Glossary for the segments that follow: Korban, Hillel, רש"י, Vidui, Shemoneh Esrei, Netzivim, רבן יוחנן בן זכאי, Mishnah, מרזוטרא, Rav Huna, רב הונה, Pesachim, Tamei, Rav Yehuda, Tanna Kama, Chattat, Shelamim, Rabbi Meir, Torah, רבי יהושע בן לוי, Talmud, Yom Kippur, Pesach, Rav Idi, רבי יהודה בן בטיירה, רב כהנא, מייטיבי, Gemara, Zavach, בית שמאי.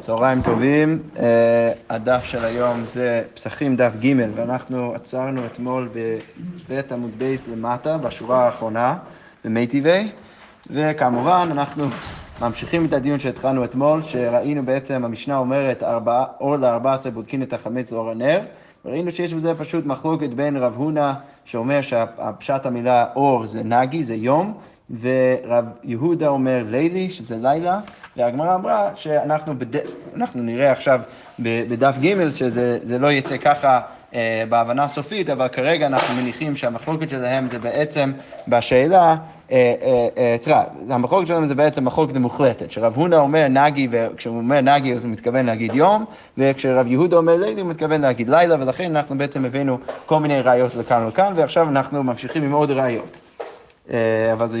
צהריים טובים, הדף של היום זה פסחים דף ג' ואנחנו עצרנו אתמול בבית עמוד בייס למטה בשורה האחרונה במייטיבי, וכמובן אנחנו ממשיכים את הדיון שהתחלנו אתמול, שראינו בעצם המשנה אומרת אור ל-14 בודקין את החמץ לאור הנר, וראינו שיש בזה פשוט מחלוקת בין רב הונה שאומר שהפשט המילה אור זה נגי, זה יום, ורב יהודה אומר לילי, שזה לילה, והגמרא אמרה שאנחנו נראה עכשיו בדף ג' שזה לא יצא ככה בהבנה סופית, אבל כרגע אנחנו מניחים שהמחלוקת שלהם זה בעצם בשאלה, המחלוקת שלהם זה בעצם מחלוקת מוחלטת, שרב הונה אומר נגי, וכשהוא אומר נגי הוא מתכוון להגיד יום, וכשרב יהודה אומר לילי הוא מתכוון להגיד לילה, ולכן אנחנו בעצם הבאנו כל מיני ראיות לכאן ולכאן, ועכשיו אנחנו ממשיכים עם עוד ראיות. אבל זה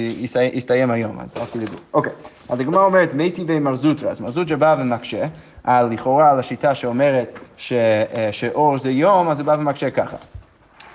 יסתיים היום, אז רציתי לדבר. אוקיי, אז הגמרא אומרת מייטיבי מרזוטרא, אז מרזוטרא בא ומקשה, לכאורה על השיטה שאומרת שאור זה יום, אז הוא בא ומקשה ככה.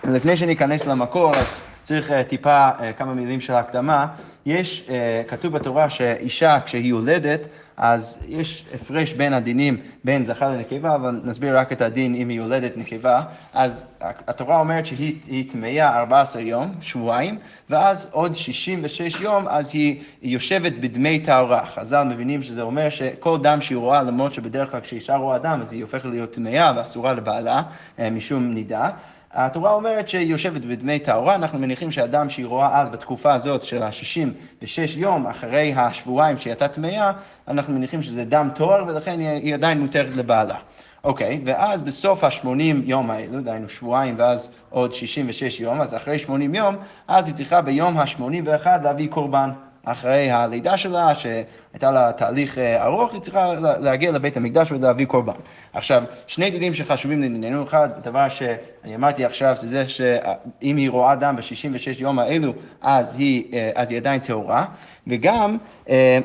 לפני שניכנס למקור, אז צריך טיפה כמה מילים של הקדמה. יש כתוב בתורה שאישה כשהיא יולדת, אז יש הפרש בין הדינים, בין זכר לנקבה, אבל נסביר רק את הדין אם היא יולדת נקבה. אז התורה אומרת שהיא תמיה 14 יום, שבועיים, ואז עוד 66 יום, אז היא יושבת בדמי טהרה. חז"ל מבינים שזה אומר שכל דם שהיא רואה, למרות שבדרך כלל כשאישה רואה דם, אז היא הופכת להיות תמיה ואסורה לבעלה משום נידה. התורה אומרת שהיא יושבת בדמי טהרה, אנחנו מניחים שאדם שהיא רואה אז בתקופה הזאת של ה-66 יום, אחרי השבועיים שהיא הייתה טמאה, אנחנו מניחים שזה דם טהור ולכן היא עדיין מותרת לבעלה. אוקיי, ואז בסוף ה-80 יום האלו, דהיינו שבועיים ואז עוד 66 יום, אז אחרי 80 יום, אז היא צריכה ביום ה-81 להביא קורבן. אחרי הלידה שלה, שהייתה לה תהליך ארוך, היא צריכה להגיע לבית המקדש ולהביא קורבן. עכשיו, שני דינים שחשובים לענייננו, אחד, הדבר שאני אמרתי עכשיו, זה זה שאם היא רואה דם ב-66 יום האלו, אז היא עדיין טהורה, וגם,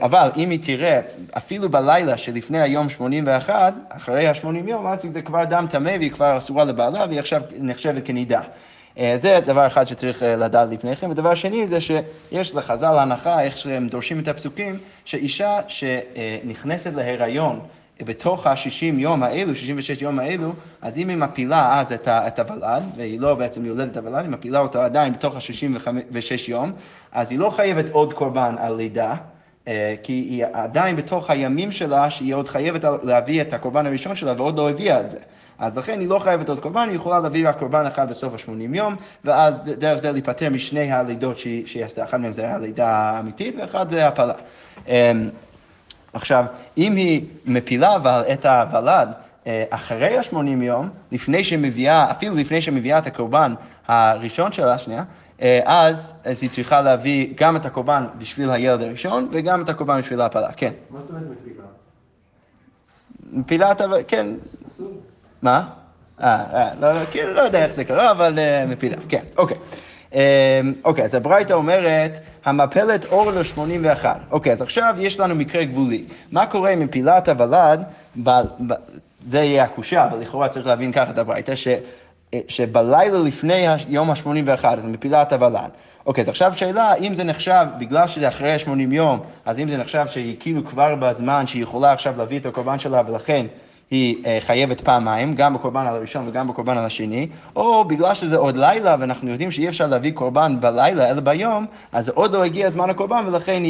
אבל אם היא תראה, אפילו בלילה שלפני היום 81, אחרי ה-80 יום, אז זה כבר דם טמא והיא כבר אסורה לבעלה, והיא עכשיו נחשבת כנידה. זה דבר אחד שצריך לדעת לפניכם, ודבר שני זה שיש לחז"ל הנחה, איך שהם דורשים את הפסוקים, שאישה שנכנסת להיריון בתוך ה-60 יום האלו, 66 יום האלו, אז אם היא מפילה אז את הוולד, והיא לא בעצם יולדת את הוולד, היא מפילה אותו עדיין בתוך ה-66 יום, אז היא לא חייבת עוד קורבן על לידה, כי היא עדיין בתוך הימים שלה, שהיא עוד חייבת להביא את הקורבן הראשון שלה, ועוד לא הביאה את זה. אז לכן היא לא חייבת עוד קורבן, היא יכולה להביא רק קורבן אחד בסוף ה-80 יום, ואז דרך זה להיפטר משני הלידות שהיא עשתה, אחד מהם זה הלידה האמיתית, ואחד זה הפלה. עכשיו, אם היא מפילה את הוולד, אחרי ה-80 יום, אפילו לפני שמביאה את הקורבן הראשון שלה, אז היא צריכה להביא גם את הקורבן בשביל הילד הראשון, וגם את הקורבן בשביל ההפלה, כן. מה זאת אומרת מפילה? מפילה, כן. אסור. מה? לא יודע איך זה קרה, אבל מפילה, כן, אוקיי. אוקיי, אז הברייתא אומרת, המפלת אור ל-81. אוקיי, אז עכשיו יש לנו מקרה גבולי. מה קורה עם מפילת הוולד? זה יהיה הקושיה, אבל לכאורה צריך להבין ככה את הברייתא, שבלילה לפני יום ה-81, אז מפילה את הוולד. אוקיי, אז עכשיו שאלה, אם זה נחשב, בגלל שזה אחרי ה-80 יום, אז אם זה נחשב שהיא כאילו כבר בזמן שהיא יכולה עכשיו להביא את הקורבן שלה, ולכן היא חייבת פעמיים, גם בקורבן על הראשון וגם בקורבן על השני, או בגלל שזה עוד לילה, ואנחנו יודעים שאי אפשר להביא קורבן בלילה אלא ביום, אז עוד לא הגיע זמן הקורבן, ולכן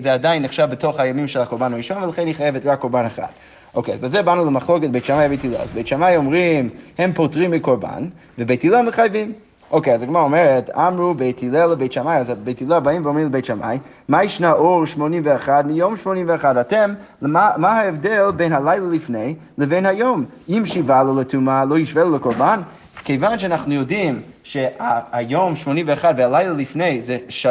זה עדיין נחשב בתוך הימים של הקורבן הראשון, ולכן היא חייבת רק קורבן אחד. אוקיי, אז בזה באנו למחלוקת בית שמאי ובית הלל. אז בית שמאי אומרים, הם פוטרים מקורבן, ובית הלל מחייבים. אוקיי, אז הגמרא אומרת, אמרו בית הלל לבית שמאי, אז בית הלל באים ואומרים לבית שמאי, מה ישנה אור 81 מיום 81? אתם, מה ההבדל בין הלילה לפני לבין היום? אם שיבה לו לטומאה, לא ישווה לו לקורבן? כיוון שאנחנו יודעים שהיום 81 והלילה לפני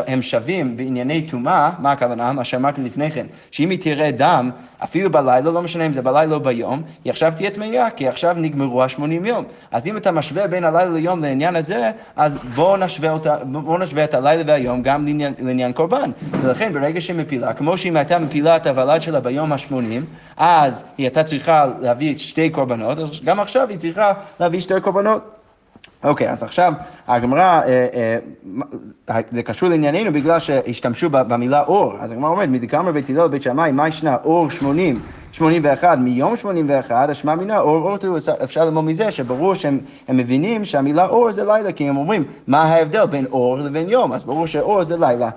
הם שווים בענייני טומאה, מה הכוונה? מה שאמרתי לפני כן, שאם היא תראה דם, אפילו בלילה, לא משנה אם זה בלילה או ביום, היא עכשיו תהיה טמאה, כי עכשיו נגמרו ה-80 יום. אז אם אתה משווה בין הלילה ליום לעניין הזה, אז בואו נשווה את הלילה והיום גם לעניין קורבן. ולכן ברגע שהיא מפילה, כמו שאם הייתה מפילה את הוולד שלה ביום ה-80, אז היא הייתה צריכה להביא שתי קורבנות, אז גם עכשיו היא צריכה להביא שתי קורבנות. אוקיי, אז עכשיו הגמרא, זה קשור לענייננו בגלל שהשתמשו במילה אור, אז הגמרא אומרת, מדקאמר בית הלל בית שמאי, מה ישנה אור 80 81, מיום 81, השמה מן האור, אור תראו, אפשר ללמוד מזה, שברור שהם מבינים שהמילה אור זה לילה, כי הם אומרים, מה ההבדל בין אור לבין יום? אז ברור שאור זה לילה.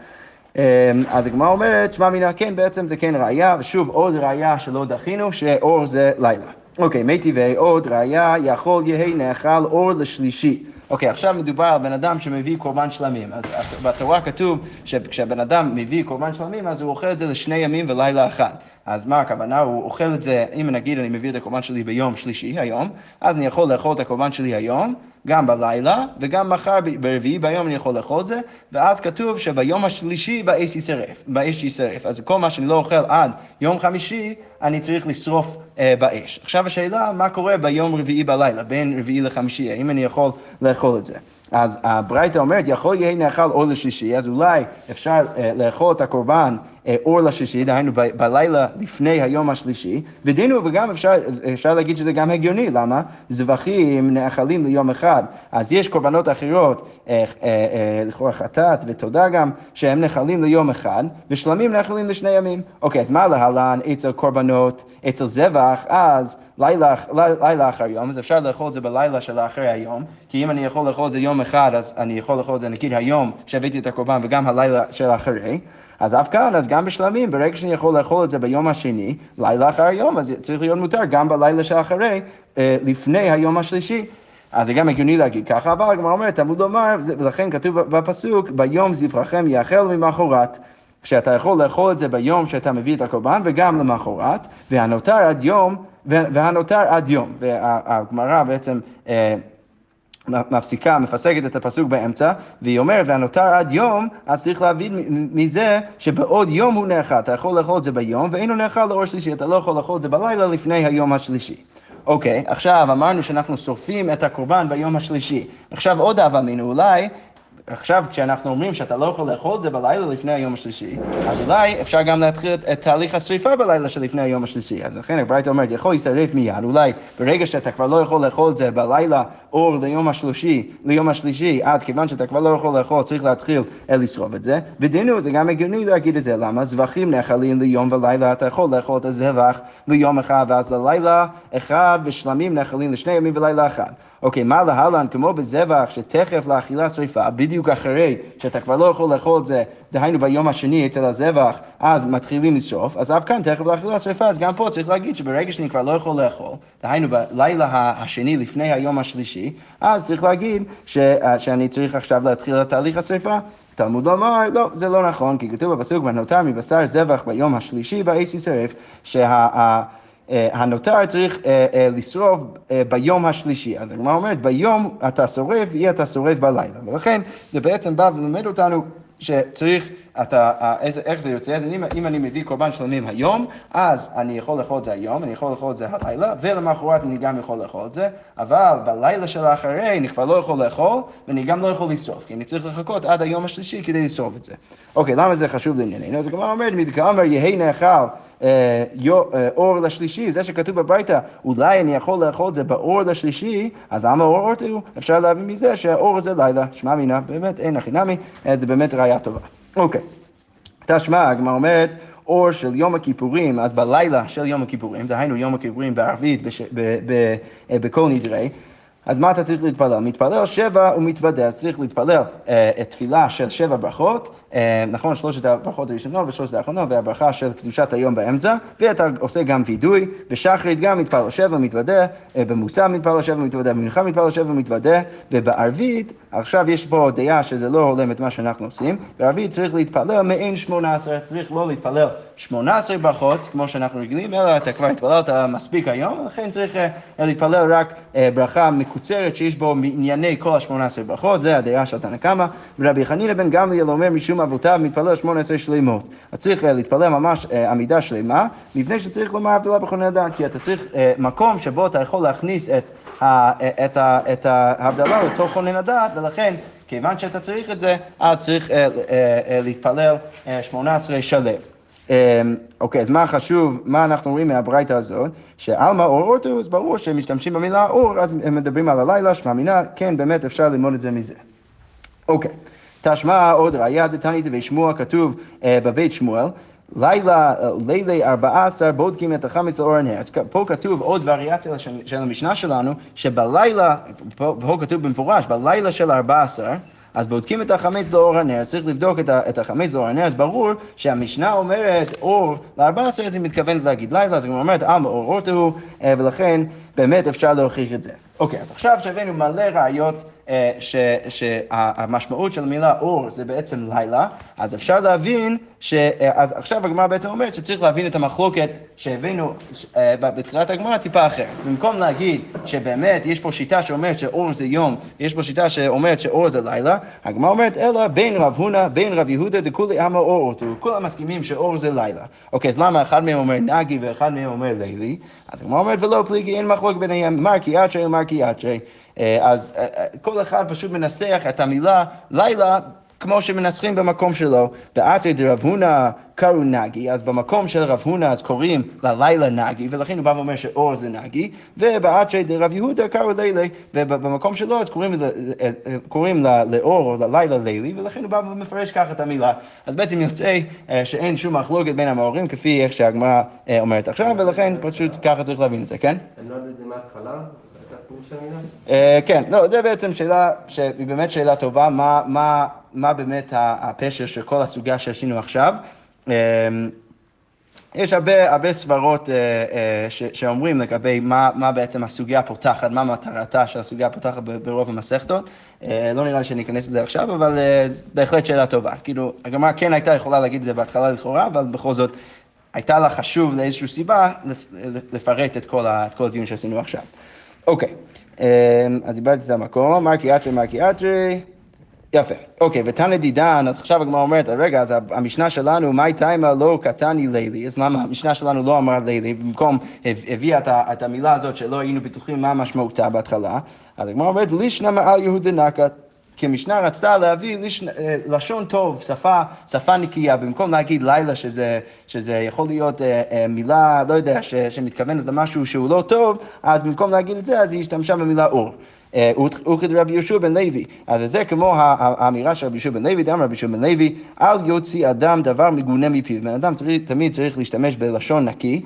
אז הגמרא אומרת, שמה מן כן, בעצם זה כן ראיה, ושוב עוד ראיה שלא דחינו, שאור זה לילה. אוקיי, מי טבעי, עוד ראיה, יכול יהי נאכל אור לשלישי. אוקיי, עכשיו מדובר על בן אדם שמביא קורבן שלמים. אז בתורה כתוב שכשהבן אדם מביא קורבן שלמים, אז הוא אוכל את זה לשני ימים ולילה אחד. אז מה הכוונה? הוא אוכל את זה, אם נגיד אני מביא את הקורבן שלי ביום שלישי, היום, אז אני יכול לאכול את הקורבן שלי היום, גם בלילה, וגם מחר ברביעי ביום אני יכול לאכול את זה, ואז כתוב שביום השלישי באש ישרף. אז כל מה שאני לא אוכל עד יום חמישי, אני צריך לשרוף באש. עכשיו השאלה, מה קורה ביום רביעי בלילה, בין רביעי לחמישי, האם אני יכול לאכול את זה? אז הברייתא אומרת, יכול יהיה נאכל אור לשישי, אז אולי אפשר לאכול את הקורבן אור לשישי, דהיינו בלילה לפני היום השלישי, וגם אפשר להגיד שזה גם הגיוני, למה? זבחים נאכלים ליום אחד, אז יש קורבנות אחרות, לכאורה חטאת ותודה גם, שהם נאכלים ליום אחד, ושלמים נאכלים לשני ימים. אוקיי, אז מה להלן אצל קורבנות, אצל זבח, אז לילה אחר יום, אז אפשר לאכול את זה בלילה של האחרי היום, כי אם אני יכול לאכול את זה יום אחד, אז אני יכול לאכול את זה נגיד היום שהבאתי את הקורבן וגם הלילה של האחרי, אז אף כאן, אז גם בשלמים, ברגע שאני יכול לאכול את זה ביום השני, לילה אחר יום, אז צריך להיות מותר גם בלילה של האחרי, לפני היום השלישי. אז זה גם הגיוני להגיד ככה, אבל הגמרא אומרת, תלמוד לומר, ולכן כתוב בפסוק, ביום זבחכם יאכל ממחרת. שאתה יכול לאכול את זה ביום שאתה מביא את הקורבן וגם למחרת, והנותר עד יום. והגמרא בעצם מפסיקה, מפסקת את הפסוק באמצע, והיא אומרת, והנותר עד יום, אז צריך להבין מזה שבעוד יום הוא נאכל, אתה יכול לאכול את זה ביום, ואין הוא נאכל לאור שלישי, אתה לא יכול לאכול את זה בלילה לפני היום השלישי. אוקיי, עכשיו אמרנו שאנחנו שורפים את הקורבן ביום השלישי. עכשיו עוד אבאמינו, אולי, עכשיו כשאנחנו אומרים שאתה לא יכול לאכול את זה בלילה לפני היום השלישי, אז אולי אפשר גם להתחיל את תהליך השריפה בלילה שלפני היום השלישי. אז לכן הברייתא אומרת, יכול להישרף מיד, אולי ברגע שאתה כבר לא יכול לאכול את זה בלילה או ליום השלישי, אז כיוון שאתה כבר לא יכול לאכול, צריך להתחיל לשרוף את זה. ודינו, זה גם הגיוני להגיד את זה, למה? זבחים נאכלים ליום ולילה, אתה יכול לאכול את הזבח ליום אחד ואז ללילה אחד, ושלמים נאכלים לשני ימים ולילה אחד. אוקיי, מה להלן, כמו בזבח שתכף לאכילת שריפה, בדיוק אחרי שאתה כבר לא יכול לאכול את זה, דהיינו ביום השני אצל הזבח, אז מתחילים לשרוף, אז אף כאן תכף לאכילת שריפה, אז גם פה צריך להגיד שברגע שאני כבר לא יכול לאכול, דהיינו בלילה השני לפני היום השלישי, אז צריך להגיד שאני צריך עכשיו להתחיל את תהליך השריפה. תלמוד אמר, לא, זה לא נכון, כי כתוב בפסוק, ונותר מבשר זבח ביום השלישי באש ישרף, הנותר צריך לשרוף ביום השלישי. אז הגמרא אומרת, ביום אתה שורף, אתה שורף בלילה. ולכן זה בעצם בא ולומד אותנו שצריך, איך זה יוצא? אם אני מביא קורבן שלמים היום, אז אני יכול לאכול את זה היום, אני יכול לאכול את זה הלילה, ולמחרת אני גם יכול לאכול את זה, אבל בלילה של האחרי אני כבר לא יכול לאכול, ואני גם לא יכול לשרוף, כי אני צריך לחכות עד היום השלישי כדי לשרוף את זה. אוקיי, למה זה חשוב לענייננו? אז הגמרא אומרת, מתגמר יהי נאכל אור לשלישי, זה שכתוב בברייתא, אולי אני יכול לאכול את זה באור לשלישי, אז למה אור תראו? אפשר להביא מזה שהאור זה לילה, שמע מינה, באמת אין הכי נמי, זה באמת ראיה טובה. אוקיי, תשמע, הגמרא אומרת, אור של יום הכיפורים, אז בלילה של יום הכיפורים, דהיינו יום הכיפורים בערבית, בכל נדרי, אז מה אתה צריך להתפלל? מתפלל שבע ומתוודה, צריך להתפלל את תפילה של שבע ברכות, נכון, שלושת הברכות הראשונות ושלושת האחרונות, והברכה של קדושת היום באמצע, ואתה עושה גם וידוי, בשחרית גם מתפלל שבע ומתוודה, במוסף מתפלל שבע ומתוודה, במנחה מתפלל שבע ומתוודה, ובערבית, עכשיו יש פה דעה שזה לא הולם את מה שאנחנו עושים, בערבית צריך להתפלל מעין 18, צריך לא להתפלל 18 ברכות, כמו שאנחנו רגילים, אלא אתה כבר התפללת מספיק היום, לכן צריך להתפלל רק ברכה מקוצרת שיש בו מענייני כל ה-18 ברכות, זה הדעה של תנא קמא, ורבי חנינה בן גמליאל אומר משום אבותיו מתפלל 18 שלמות, אז צריך להתפלל ממש עמידה שלמה, מפני שצריך לומר הבדלה בכוונה דעת, כי אתה צריך מקום שבו אתה יכול להכניס את ההבדלה לתוך כוונה דעת, ולכן כיוון שאתה צריך את זה, אז צריך להתפלל 18 שלם. אוקיי, אז מה חשוב, מה אנחנו רואים מהברייתא הזאת? שאלמה אור אורטוס, ברור שהם משתמשים במילה אור, אז הם מדברים על הלילה, שמע מינה, כן, באמת אפשר ללמוד את זה מזה. אוקיי, תשמע עוד ראיה דתניא דבי שמואל, כתוב בבית שמואל, לילה, לילי 14, בודקים את החמץ לאור הנר. אז פה כתוב עוד וריאציה של המשנה שלנו, שבלילה, פה כתוב במפורש, בלילה של 14, אז בודקים את החמץ לאור הנר, צריך לבדוק את החמץ לאור הנר, אז ברור שהמשנה אומרת אור ל-14, אז היא מתכוונת להגיד לילה, אז היא אומרת אור אור תהו, ולכן באמת אפשר להוכיח את זה. אוקיי, אז עכשיו שהבאנו מלא ראיות שהמשמעות של המילה אור זה בעצם לילה, אז אפשר להבין, אז עכשיו הגמרא בעצם אומרת שצריך להבין את המחלוקת שהבאנו בתחילת הגמרא טיפה אחרת. במקום להגיד שבאמת יש פה שיטה שאומרת שאור זה יום, יש פה שיטה שאומרת שאור זה לילה, הגמרא אומרת אלא בין רב הונה, בין רב יהודה, דכולי עמא אור אותו, כולם מסכימים שאור זה לילה. אוקיי, אז למה אחד מהם אומר נגי ואחד מהם אומר לילי? אז הגמרא אומרת ולא פליגי, אין מחלוק ביניהם, מרקי אצ'רי ומרקי אצ'רי. אז כל אחד פשוט מנסח את המילה לילה כמו שמנסחים במקום שלו. באתר דרב הונא קראו נגי, אז במקום של רב הונא אז קוראים ללילה נגי, ולכן הוא בא ואומר שאור זה נגי, ובאתר דרב יהודה קראו לילי, ובמקום שלו אז קוראים לאור או ללילה לילי, ולכן הוא בא ומפרש ככה את המילה. אז בעצם יוצא שאין שום מחלוקת בין המאורים כפי איך שהגמרא אומרת עכשיו, ולכן פשוט ככה צריך להבין את זה, כן? אני לא יודע את זה מההתחלה. כן, לא, זה בעצם שאלה שהיא באמת שאלה טובה, מה באמת הפשר של כל הסוגיה שעשינו עכשיו. יש הרבה סברות שאומרים לגבי מה בעצם הסוגיה פותחת, מה מטרתה של הסוגיה פותחת ברוב המסכתות. לא נראה לי שניכנס את זה עכשיו, אבל בהחלט שאלה טובה. כאילו, הגמרא כן הייתה יכולה להגיד את זה בהתחלה לכאורה, אבל בכל זאת הייתה לה חשוב לאיזושהי סיבה לפרט את כל הדיון שעשינו עכשיו. אוקיי, אז איבדתי את המקום, מרקי אטרי, יפה. אוקיי, ותנא דידן, אז עכשיו הגמרא אומרת, רגע, אז המשנה שלנו, מאי תימא לא קתני לילי, אז למה המשנה שלנו לא אמרה לילי, במקום הביאה את המילה הזאת שלא היינו בטוחים מה משמעותה בהתחלה, אז הגמרא אומרת, לישנא מעל יהודה נקת, כי המשנה רצתה להביא לשון טוב, שפה נקייה, במקום להגיד לילה שזה יכול להיות מילה, לא יודע, שמתכוונת למשהו שהוא לא טוב, אז במקום להגיד את זה, אז היא השתמשה במילה אור. וכתב רבי יהושע בן לוי, אז זה כמו האמירה של רבי יהושע בן לוי, דם רבי יהושע בן לוי, אל יוציא אדם דבר מגונה מפיו, בן אדם תמיד צריך להשתמש בלשון נקי,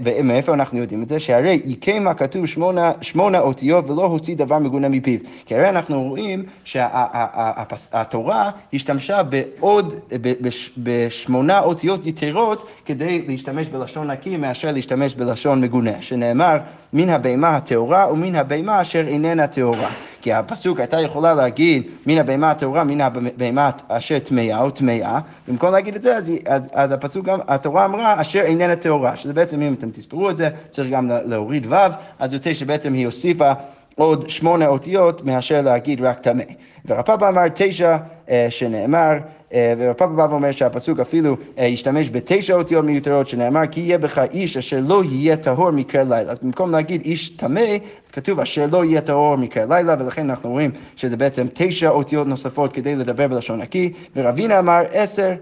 ומאיפה אנחנו יודעים את זה? שהרי יקיימה כתוב 8 אותיות ולא הוציא דבר מגונה מפיו, כי הרי אנחנו רואים שהתורה השתמשה בעוד, ב8 אותיות יתרות, כדי להשתמש בלשון נקי מאשר להשתמש בלשון מגונה, שנאמר מן הבהמה הטהורה ומן הבהמה אשר איננה טהורה, כי הפסוק הייתה יכולה להגיד מן הבהמה הטהורה, מן הבהמה אשר טמאה או טמאה, במקום להגיד את זה, אז הפסוק, התורה אמרה אשר איננה טהורה, שזה בעצם אם אתם תספרו את זה, צריך גם להוריד וו, אז יוצא שבעצם היא הוסיפה עוד 8 אותיות מאשר להגיד רק טמא. ורב פאפא אמר 9 שנאמר, ורב פאפא אומר שהפסוק אפילו ישתמש ב9 אותיות מיותרות שנאמר כי יהיה בך איש אשר לא יהיה טהור מקרה לילה. אז במקום להגיד איש טמא, כתוב אשר לא יהיה טהור מקרה לילה, ולכן אנחנו רואים שזה בעצם 9 אותיות נוספות כדי לדבר בלשון נקי. ורבינה אמר 10,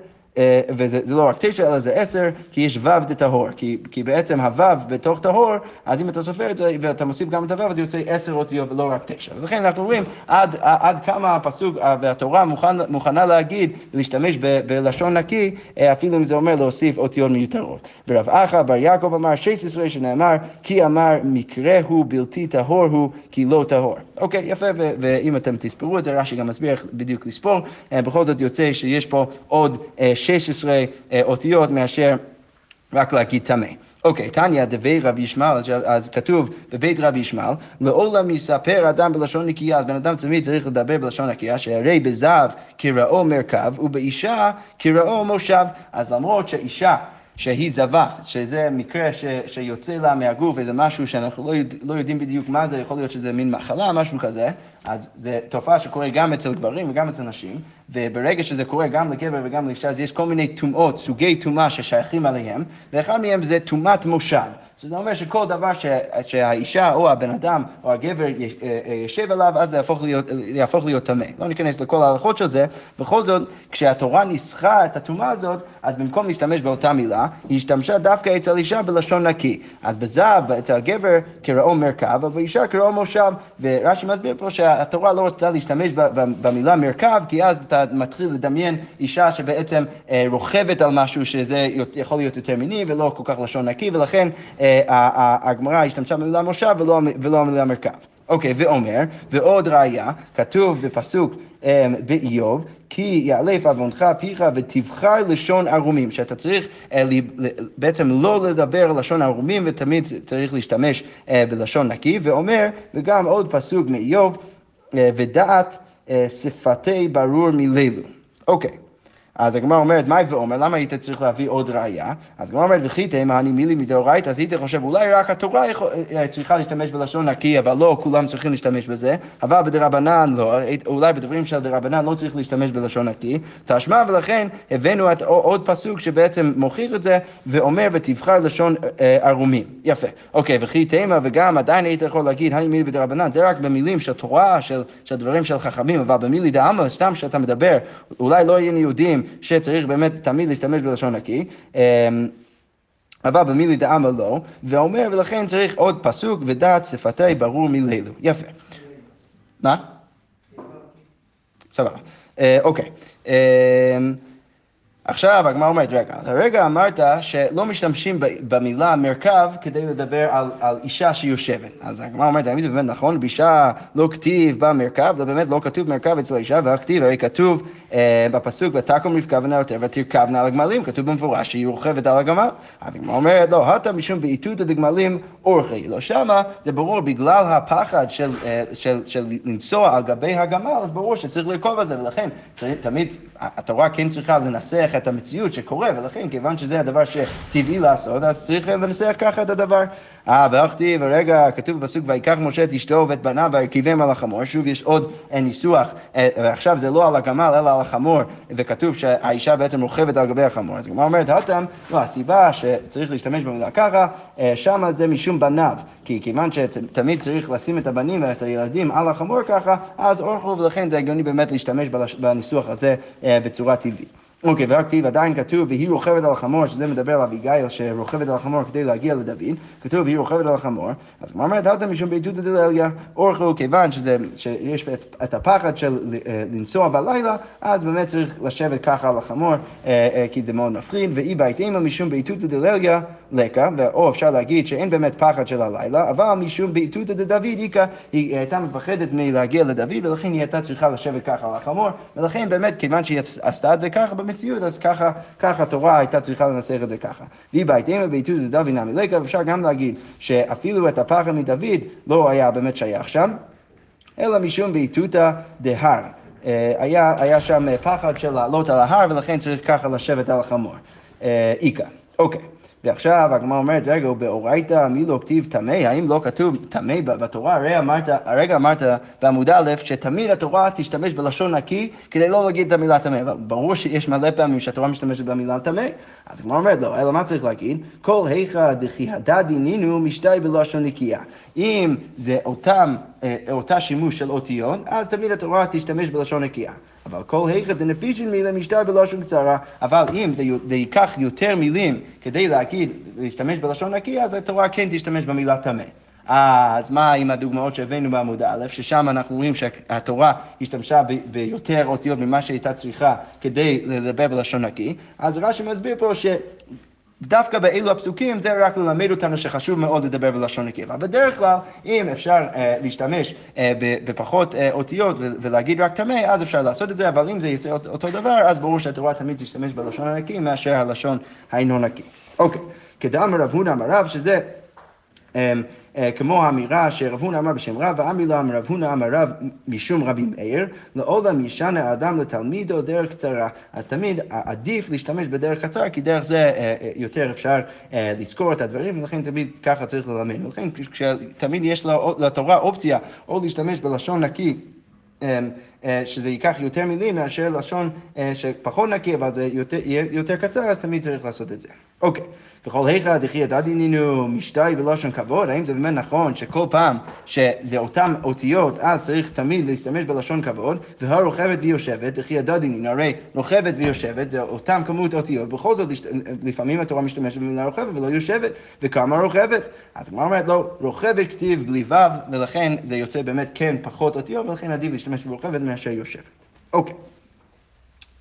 וזה לא רק 9 אלא זה 10, כי יש וו דטהור, כי בעצם הוו בתוך טהור, אז אם אתה סופר את זה ואתה מוסיף גם את הוו, אז יוצא 10 אותיות ולא רק 9. ולכן אנחנו רואים עד כמה הפסוק והתורה מוכנה להגיד ולהשתמש בלשון נקי, אפילו אם זה אומר להוסיף אותיות מיותרות. ורב אחא בר יעקב אמר 16 שנאמר כי אמר מקרה הוא בלתי טהור הוא כי לא טהור. אוקיי, יפה, ואם אתם תספרו את זה, רש"י גם מסביר בדיוק לספור, בכל זאת יוצא שיש פה עוד 16 אותיות מאשר רק להגיד טמא. אוקיי, תניא דבי רבי ישמעאל, אז כתוב בבית רבי ישמעאל, לעולם יספר אדם בלשון נקייה, אז בן אדם תמיד צריך לדבר בלשון נקייה, שהרי בזהב כראו מרכב ובאישה כראו מושב, אז למרות שאישה שהיא זווה, שזה מקרה שיוצא לה מהגוף, איזה משהו שאנחנו לא יודעים בדיוק מה זה, יכול להיות שזה מין מחלה, משהו כזה, אז זו תופעה שקורה גם אצל גברים וגם אצל נשים, וברגע שזה קורה גם לגבר וגם לאישה, אז יש כל מיני תומעות, סוגי תומה ששייכים עליהם, ואחד מהם זה תומת מושב. שזה אומר שכל דבר שהאישה או הבן אדם או הגבר ישב עליו, אז זה יהפוך להיות טמא. לא ניכנס לכל ההלכות של זה. בכל זאת, כשהתורה ניסחה את הטומאה הזאת, אז במקום להשתמש באותה מילה, היא השתמשה דווקא אצל אישה בלשון נקי. אז בזב, אצל הגבר קראו מרכב, אבל אישה קראו מושב. ורש"י מסביר פה שהתורה לא רוצה להשתמש במילה מרכב, כי אז אתה מתחיל לדמיין אישה שבעצם רוכבת על משהו שזה יכול להיות יותר מיני ולא כל כך לשון נקי, ולכן הגמרא השתמשה במילה מושב ולא במילה מרכב. אוקיי, ואומר, ועוד ראיה, כתוב בפסוק באיוב, כי יאלף עוונך פיך ותבחר לשון ערומים, שאתה צריך בעצם לא לדבר לשון ערומים ותמיד צריך להשתמש בלשון נקי, ואומר, וגם עוד פסוק מאיוב, ודעת שפתי ברור מלילו. אוקיי. אז הגמרא אומרת, מה ואומר, למה היית צריך להביא עוד ראייה? אז הגמרא אומרת, וכיתם, הנימילי מדאורייתא, אז היית חושב, אולי רק התורה צריכה להשתמש בלשון נקי, אבל לא כולם צריכים להשתמש בזה, אבל בדרבנן לא, אולי בדברים של דרבנן לא צריך להשתמש בלשון נקי, תשמע, ולכן הבאנו את עוד פסוק שבעצם מוכיח את זה, ואומר, ותבחר לשון ערומים. יפה. אוקיי, וכיתם, וגם עדיין היית יכול להגיד, הנימילי בדרבנן, זה רק במילים של תורה, של דברים של חכמים, אבל במילי דאמר, סתם שאתה מדבר, אולי לא יהיו יהודים שצריך באמת תמיד להשתמש בלשון נקי, אבל במילי דאמר לא, ואומר ולכן צריך עוד פסוק ודעת שפתי ברור מלילו. יפה. מה? סבבה. אוקיי. עכשיו הגמרא אומרת, רגע אמרת שלא משתמשים במילה מרכב כדי לדבר על אישה שיושבת. אז הגמרא אומרת, האם זה באמת נכון? באישה לא כתיב במרכב, זה באמת לא כתוב מרכב אצל האישה, והכתיב, הרי כתוב בפסוק, ותקום רבקה ונערותיה ותרכבנה על הגמלים, כתוב במפורש שהיא רוכבת על הגמל. הגמרא אומרת, לא, הטה משום באיתותא דגמלים אורחי. לא שמה, זה ברור, בגלל הפחד של לנסוע על גבי הגמל, אז ברור שצריך לרכוב על זה, ולכן תמיד התורה כן צריכה לנסח את המציאות שקורה, ולכן כיוון שזה הדבר שטבעי לעשות, אז צריך לנסח ככה את הדבר. והכתיב, רגע, כתוב בפסוק, ויקח משה את אשתו ואת בניו והרכיבם על החמור. שוב יש עוד ניסוח, ועכשיו זה לא על הגמל אלא על החמור, וכתוב שהאישה בעצם רוכבת על גבי החמור. אז הגמרא אומרת, לא, הסיבה שצריך להשתמש במילה ככה, שם זה משום בניו, כי כיוון שתמיד צריך לשים את הבנים ואת הילדים על החמור ככה, אז אורחו, ולכן זה הגיוני באמת להשתמש בניסוח הזה בצורה טבעית. אוקיי, והכתיב עדיין כתוב, והיא רוכבת על החמור, שזה מדבר על אביגיל שרוכבת על החמור כדי להגיע לדוד, כתוב, והיא רוכבת על החמור, אז מה אומרת, הלתם משום בעיתותא דליליה, אורחו, כיוון שיש את הפחד של לנסוע בלילה, אז באמת צריך לשבת ככה על החמור, כי זה מאוד מפחיד, והיא בהתאמה משום בעיתותא דליליה, לקה, או אפשר להגיד שאין באמת פחד של הלילה, אבל משום בעיתותא דדוד איקה, היא הייתה מפחדת מלהגיע לדוד, ולכן היא הייתה צריכה לשבת ככה על החמור, ולכן באמת, כיוון שהיא עשתה את זה ככה, במציאות, אז ככה התורה הייתה צריכה לנסח את זה ככה. והיא בהתאמה בעיתותא דדוד נמי לקה, אפשר גם להגיד שאפילו את הפחד מדוד לא היה באמת שייך שם, אלא משום בעיתותא דהר. היה שם פחד של לעלות על ההר, ולכן צריך ככה לשבת על החמור. איקה. אוקיי. ועכשיו הגמרא אומרת, רגע, ובאורייתא מי לא כתיב טמא? האם לא כתוב טמא בתורה? הרגע אמרת בעמוד א' שתמיד התורה תשתמש בלשון נקי כדי לא להגיד את המילה טמא, אבל ברור שיש מלא פעמים שהתורה משתמשת במילה טמא, אז הגמרא אומרת, לא, אלא מה צריך להגיד? כל היכא דכי הדא דינינו משתאי בלשון נקייה. אם זה אותה שימוש של אותיות, אז תמיד התורה תשתמש בלשון נקייה. אבל כל היכא דנפישין מילה משתאי בלשון קצרה, אבל אם זה ייקח יותר מילים כדי להגיד, להשתמש בלשון נקי, אז התורה כן תשתמש במילה טמא. אז מה עם הדוגמאות שהבאנו בעמוד א', ששם אנחנו רואים שהתורה השתמשה ביותר אותיות ממה שהייתה צריכה כדי לדבר בלשון נקי, אז רש"י מסביר פה דווקא באילו הפסוקים זה רק ללמד אותנו שחשוב מאוד לדבר בלשון נקי. אבל בדרך כלל, אם אפשר להשתמש בפחות אותיות ולהגיד רק טמא, אז אפשר לעשות את זה, אבל אם זה יצא אותו דבר, אז ברור שהתורה תמיד תשתמש בלשון הנקי מאשר הלשון אינו נקי. אוקיי, כדאמר רב הונא אמר רב, שזה כמו האמירה שרב הונא אמר בשם רב, והמילה רב הונא אמר רב משום רבי מאיר, לעולם ישנה אדם לתלמידו דרך קצרה. אז תמיד עדיף להשתמש בדרך קצרה, כי דרך זה יותר אפשר לזכור את הדברים, ולכן תמיד ככה צריך ללמד. ולכן כשתמיד יש לתורה אופציה או להשתמש בלשון נקי, שזה ייקח יותר מילים מאשר לשון שפחות נקי, אבל זה יהיה יותר קצר, אז תמיד צריך לעשות את זה. אוקיי. וכל היכא דחייתא דינינהו משתהי בלשון כבוד, האם זה באמת נכון שכל פעם שזה אותם אותיות, אז צריך תמיד להשתמש בלשון כבוד, והרוכבת ויושבת, דחייתא דינינהו, הרי רוכבת ויושבת, זה אותם כמות אותיות, בכל זאת לפעמים התורה משתמשת במילה רוכבת ולא יושבת, וכמה רוכבת? אז מה אומרת לו? רוכבת כתיב בלי וו, ולכן זה יוצא באמת כן פחות אותיות, ולכן עדיף להשתמש ברוכבת מאשר יושבת. אוקיי.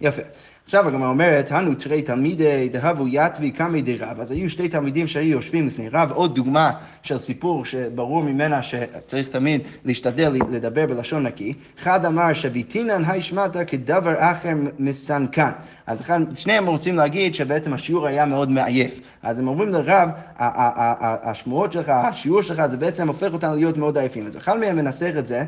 יפה. עכשיו הגמרא אומרת, הנו תרי תלמידי דהבו יתבי קמי דרב. אז היו שתי תלמידים שהיו יושבים לפני רב. עוד דוגמה של סיפור שברור ממנה שצריך תמיד להשתדל לדבר בלשון נקי. אחד אמר שביתינן הישמטה כדבר אחר מסנקן. אז שניהם רוצים להגיד שבעצם השיעור היה מאוד מעייף. אז הם אומרים לרב, השמועות שלך, השיעור שלך, זה בעצם הופך אותנו להיות מאוד עייפים. אז אחד מהם מנסח את זה,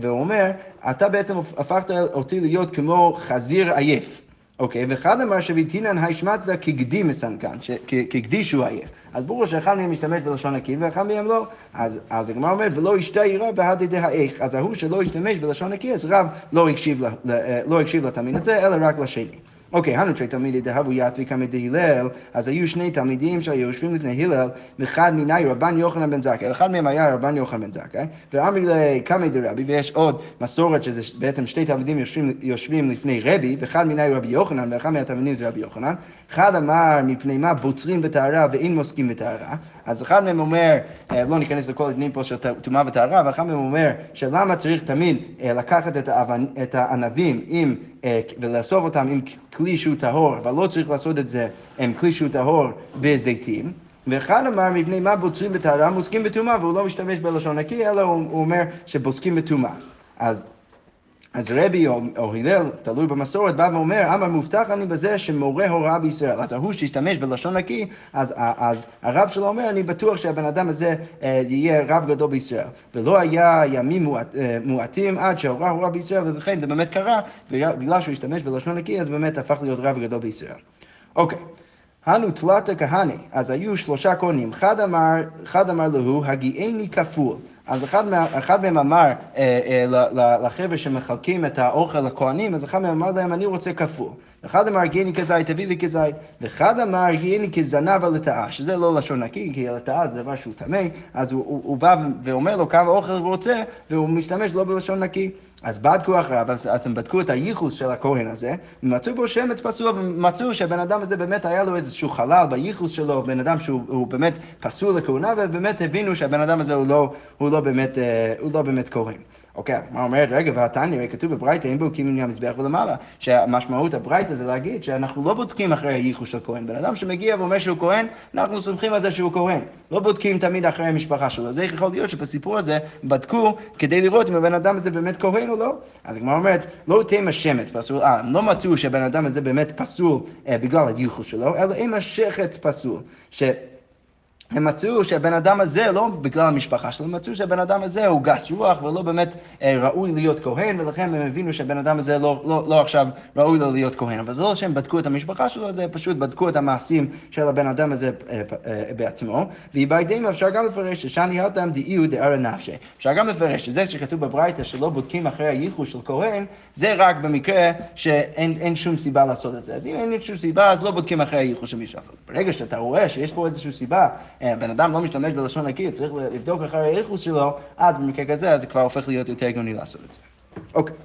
והוא אומר, אתה בעצם הפכת אותי להיות כמו חזיר עייף. אוקיי, ואחד אמר שביתינן הישמטת כגדי מסנקן, כגדי שהוא עייף. אז ברור שאחד מהם משתמש בלשון נקי ואחד מהם לא. אז הגמרא אומרת, ולא השתהירה בהדי דהאיך. אז ההוא שלא השתמש בלשון נקי, אז רב לא הקשיב לתלמיד את זה, אלא רק לשני. אוקיי, הנו תרי תלמידי דהבו יתבי קמי דהילל, אז היו שני תלמידים שהיו יושבים לפני הלל, ואחד מיני רבן יוחנן בן זכאי, אחד מהם היה רבן יוחנן בן זכאי, ואמרי לקמי דרבי, ויש עוד מסורת שזה בעצם שתי תלמידים יושבים לפני רבי, ואחד מיני רבי יוחנן, ואחד מהתלמידים זה רבי יוחנן, אחד אמר מפני מה בוצרים בטהרה ואין מוסקים בטהרה, אז אחד מהם אומר, לא ניכנס לכל הדנים פה של טומאה וטהרה, ואחד מהם אומר שלמה צריך תמיד לקחת את הענבים ולאסוף אותם עם כלי שהוא טהור, אבל לא צריך לעשות את זה עם כלי שהוא טהור בזיתים, ואחד אמר מפני מה בוצרים בטהרה מוסקים בטומאה, והוא לא משתמש בלשון נקי, אלא הוא אומר שבוסקים בטומאה. אז רבי או הלל, תלוי במסורת, בא ואומר, אמר מובטח אני בזה שמורה הוראה בישראל. אז ההוא שהשתמש בלשון נקי, אז הרב שלו אומר, אני בטוח שהבן אדם הזה יהיה רב גדול בישראל. ולא היה ימים מועטים עד שההוראה הוראה בישראל, ולכן זה באמת קרה, בגלל שהוא השתמש בלשון נקי, אז באמת הפך להיות רב גדול בישראל. אוקיי. הנו תלת כהני, אז היו שלושה כהנים, אחד אמר לו, הגיעני כפול. אז אחד מהם אמר לחבר'ה שמחלקים את האוכל לכהנים, אז אחד מהם אמר להם, אני רוצה כפול. אחד אמר, הגיעני כזית, תביא לי כזית. ואחד אמר, הגיעני כזנב על התאה, שזה לא לשון נקי, כי על התאה זה דבר שהוא טמאי, אז הוא בא ואומר לו כמה אוכל הוא רוצה, והוא משתמש לא בלשון נקי. אז בדקו אחריו, אז הם בדקו את הייחוס של הכהן הזה, ומצאו בו שמץ פסול, ומצאו שהבן אדם הזה באמת היה לו איזשהו חלל בייחוס שלו, בן אדם שהוא באמת פסול לכהונה, ובאמת הבינו שהבן אדם הזה הוא לא באמת כהן. אוקיי, מה אומרת? רגע, והתניא, כתוב בברייתא, אין בו קימון המזבח ולמעלה, שהמשמעות הברייתא זה להגיד שאנחנו לא בודקים אחרי הייחוס של כהן. בן אדם שמגיע ואומר שהוא כהן, אנחנו סומכים על זה שהוא כהן. לא בודקים תמיד אחרי המשפחה שלו. זה יכול להיות שבסיפור הזה בדקו כדי לראות אם הבן אדם הזה באמת כהן או לא. אז כמו אומרת, לא תימא שמץ פסול, לא מצאו שהבן אדם הזה באמת פסול בגלל הייחוס שלו, אלא אימא שחת פסול, הם מצאו שהבן אדם הזה, לא בגלל המשפחה שלו, הם מצאו שהבן אדם הזה הוא גס רוח ולא באמת ראוי להיות כהן, ולכן הם הבינו שהבן אדם הזה לא עכשיו ראוי לו להיות כהן. אבל זה לא שהם בדקו את המשפחה שלו, זה פשוט בדקו את המעשים של הבן אדם הזה בעצמו. ובעידים אפשר גם לפרש ששני התם דאיהו דארה נפשי. אפשר גם לפרש שזה שכתוב בברייתא שלא בודקים אחרי הייחוס של כהן, זה רק במקרה שאין שום סיבה לעשות את זה. אז אם אין שום סיבה, אז לא בודקים אחרי הייחוס של מישהו. ברגע שאתה רואה שיש פה איזושהי סיבה, בן אדם לא משתמש בלשון נקי, צריך לבדוק אחרי הייחוס שלו, אז במקרה כזה, אז זה כבר הופך להיות יותר הגיוני לעשות את זה. אוקיי.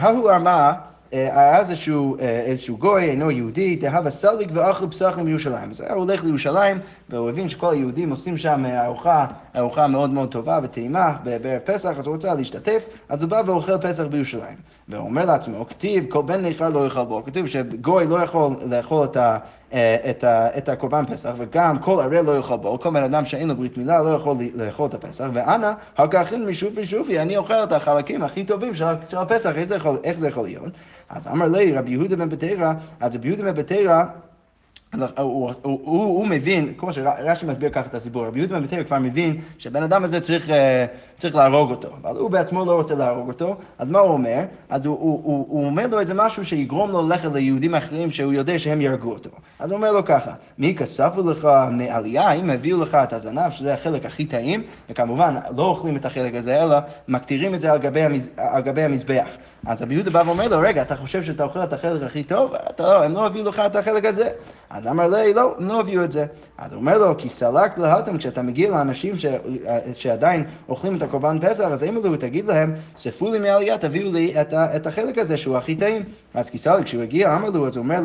ההוא אמר, היה איזשהו גוי, אינו יהודי, תהבה סליק ואכל פסחים מירושלים. אז הוא הולך לירושלים, והוא הבין שכל היהודים עושים שם ארוחה מאוד מאוד טובה וטעימה בערב פסח, אז הוא רוצה להשתתף, אז הוא בא ואוכל פסח בירושלים. והוא אומר לעצמו, כתיב, כל בן נאכל לא יאכל בו, כתיב שגוי לא יכול לאכול את הקורבן פסח, וגם כל הרי לא יאכל בו, כל בן אדם שאין לו ברית מילה לא יכול לאכול את הפסח, ואנה, הכאכיל משופי שופי, אני אוכל את החלקים הכי טובים של הפסח, איך זה יכול להיות? אז אמר לי, רבי יהודה בן בטיירה, אז רבי יהודה בן בטיירה, הוא מבין, כמו שרש"י מסביר ככה את הסיפור, רבי יהודה בן בטיירה כבר מבין שהבן אדם הזה צריך להרוג אותו, אבל הוא בעצמו לא רוצה להרוג אותו, אז מה הוא אומר? אז הוא אומר לו איזה משהו שיגרום לו ללכת ליהודים אחרים שהוא יודע שהם ירגו אותו. אז הוא אומר לו ככה, מי כספו לך מעלייה, אם הביאו לך את הזנב, שזה החלק הכי טעים, וכמובן לא אוכלים את החלק הזה, אלא מקטירים את זה על גבי המזבח. אז רבי יהודה בא ואומר לו, רגע, אתה חושב שאתה אוכל את החלק הכי טוב? הם לא הביאו לך את החלק הזה. אז אמר לי, לא, הם לא הביאו את זה. אז הוא אומר לו, כי סלק להתם, כשאתה מגיע לאנשים שעדיין אוכלים את הקורבן פסח, אז אם אלו, תגיד להם, ספרו לי מעלייה, תביאו לי את החלק הזה שהוא הכי טעים. אז כי סלק, כשהוא הגיע, אמר לו, אז הוא אומר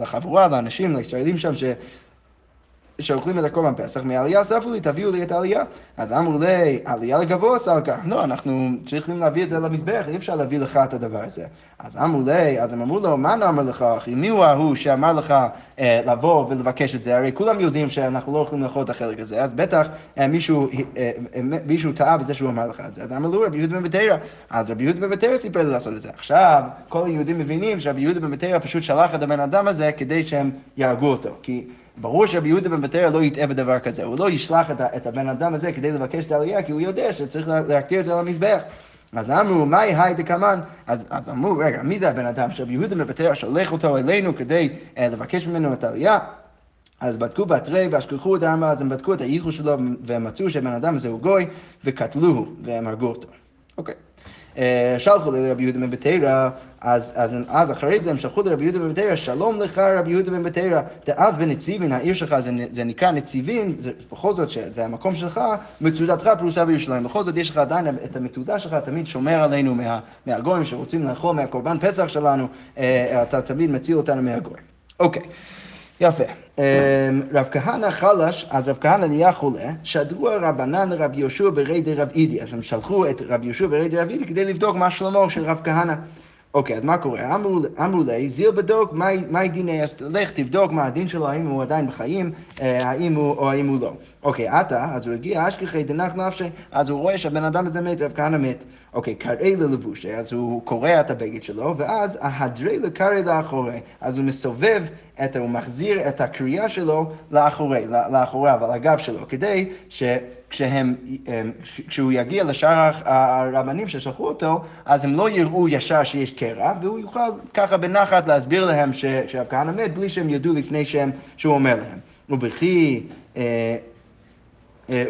לחבורה, לאנשים, לישראלים שם, שאוכלים את הקורבן פסח, מעלייה ספרו לי, תביאו לי את העלייה. אז אמרו לי, עלייה לגבוה סלקה. לא, אנחנו צריכים להביא את זה למזבח, אי אפשר להביא לך את הדבר הזה. אז אמרו לי, אז הם אמרו לו, מה נאמר לך אחי? מי הוא ההוא שאמר לך לבוא ולבקש את זה? הרי כולם יודעים שאנחנו לא יכולים לאכול את החלק הזה, אז בטח מישהו טעה בזה שהוא אמר לך את זה. אז אמר לו, רבי יהודה בן בטיירה. אז רבי יהודה בן בטיירה סיפר לי לעשות את זה. עכשיו, כל היהודים מבינים שרבי יהודה בן בטיירה פשוט שלח את הבן אדם הזה כדי שהם יהרגו אותו. כי ברור שרבי יהודה בן בטיירה לא יתאה בדבר כזה. הוא לא ישלח את הבן אדם הזה כדי לבקש את העלייה, כי הוא יודע שצריך להקטיר את זה על המזבח. אז אמרו, מהי הייתה כמן? אז אמרו, רגע, מי זה הבן אדם שרבי יהודה בן בטיירה שולח אותו אלינו כדי לבקש ממנו את העלייה? אז בדקו באתרי והשכחו את העם, אז הם בדקו את הייחוס שלו והם מצאו שהבן אדם הזה הוא גוי, וקטלוהו והם הרגו אותו. אוקיי. שלחו לרבי יהודה בן בטיירה, אז אחרי זה הם שלחו לרבי יהודה בן בטיירה, שלום לך רבי יהודה בן בטיירה, דאב בנציבין, העיר שלך זה נקרא נציבין, בכל זאת שזה המקום שלך, מצודתך פרוסה בירושלים, בכל זאת יש לך עדיין את המצודה שלך, תמיד שומר עלינו מהגויים שרוצים לאכול מהקורבן פסח שלנו, אתה תמיד מציל אותנו מהגויים. אוקיי. יפה. רב כהנא חלש, אז רב כהנא נהיה חולה, שדרו הרבנן לרב יהושע ברידי רב אידי, אז הם שלחו את רב יהושע ברידי רב אידי כדי לבדוק מה שלמה של רב כהנא. אוקיי, אז מה קורה? אמרו לי, זיל בדוק, מה דיני, אז לך תבדוק מה הדין שלו, האם הוא עדיין בחיים, האם הוא או האם הוא לא. אוקיי, אתה, אז הוא הגיע, אשכחי דנך נפשי, אז הוא רואה שהבן אדם הזה מת, רב כהנא מת. אוקיי, קראי ללבושי, אז הוא קורע את הבגד שלו, ואז ההדרי לקראי לאחורי, אז הוא מסובב, הוא מחזיר את הקריאה שלו לאחוריו, על הגב שלו, כדי שכשהוא יגיע לשאר הרבנים ששלחו אותו, אז הם לא יראו ישר שיש קרע, והוא יוכל ככה בנחת להסביר להם שרב כהנא מת, בלי שהם ידעו לפני שהוא אומר להם.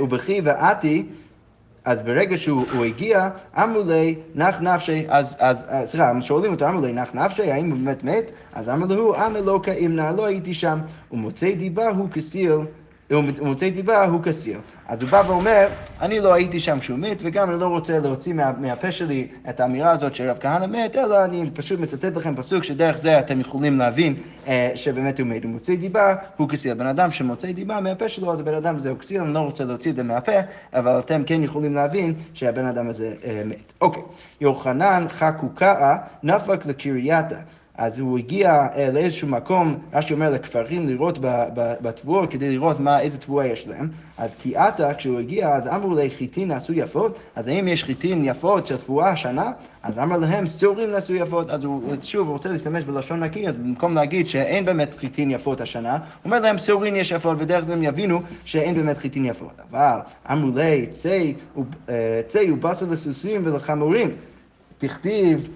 ובכי ועתי, אז ברגע שהוא הגיע, אמרו לי, נח נפשי, אז שואלים אותו, אמרו לי, נח נפשי, האם הוא באמת מת? אז אמרו לו, אמר לו, אם נעלו הייתי שם, ומוצא דיבה הוא כסיל, אז הוא בא ואומר, אני לא הייתי שם כשהוא מת, וגם אני לא רוצה להוציא מהפה שלי את האמירה הזאת שרב כהנא מת, אלא אני פשוט מצטט לכם פסוק שדרך זה אתם יכולים להבין שבאמת הוא מת. הוא מוצא דיבה, הוא כסיל. בן אדם שמוצא דיבה מהפה שלו, אז הבן אדם הזה הוא כסיל, אני לא רוצה להוציא את זה מהפה, אבל אתם כן יכולים להבין שהבן אדם הזה מת. אוקיי. יוחנן חקוקה נפק לקרייתה. אז הוא הגיע לאיזשהו מקום, רש"י אומר לכפרים לראות בתבואה, כדי לראות איזה תבואה יש להם. אז כי עתה, כשהוא הגיע, אז אמרו לי, חיטין נעשו יפות, אז האם יש חיטין יפות של תבואה השנה? אז אמר להם, סטורים נעשו יפות, אז הוא שוב רוצה להשתמש בלשון נקי, אז במקום להגיד שאין באמת חיטין יפות השנה, הוא אומר להם, סטורים יש יפות, ודרך זה הם יבינו שאין באמת חיטין יפות. אבל אמרו לי, צי ובשר לסוסים ולחמורים, תכתיב,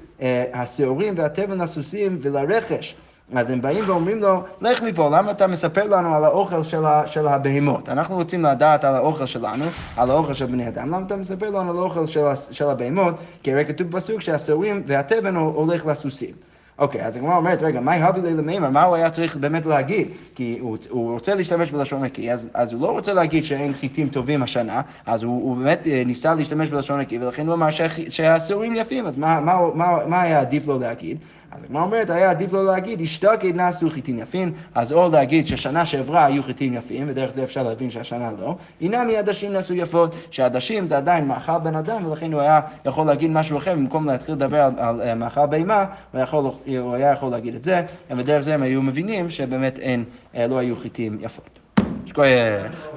השעורים והטבן הסוסים ולרכש. אז הם באים ואומרים לו, לך מפה, למה אתה מספר לנו על האוכל של הבהמות? אנחנו רוצים לדעת על האוכל שלנו, על האוכל של בני אדם. למה אתה מספר לנו על האוכל של הבהמות? כי הרי כתוב בסוג שהשעורים והטבן הולך לסוסים. אוקיי, אז הגמרא אומרת, רגע, מה הביא לי למימר? מה הוא היה צריך באמת להגיד? כי הוא רוצה להשתמש בלשון נקי, אז הוא לא רוצה להגיד שאין חיטים טובים השנה, אז הוא באמת ניסה להשתמש בלשון נקי, ולכן הוא אמר שהסעורים יפים, אז מה היה עדיף לו להגיד? אז הגמרא אומרת, היה עדיף לו להגיד, אשתקד נעשו חיטים יפים, אז או להגיד ששנה שעברה היו חיטים יפים, ודרך זה אפשר להבין שהשנה לא, הנה מהדשים נעשו יפות, שהדשים זה עדיין מאכל בן אדם, ולכן הוא היה יכול להגיד משהו אחר, במקום להתחיל לדבר על מאכל בהמה, הוא היה יכול להגיד את זה, ודרך זה הם היו מבינים שבאמת לא היו חיטים יפות. שכוייך.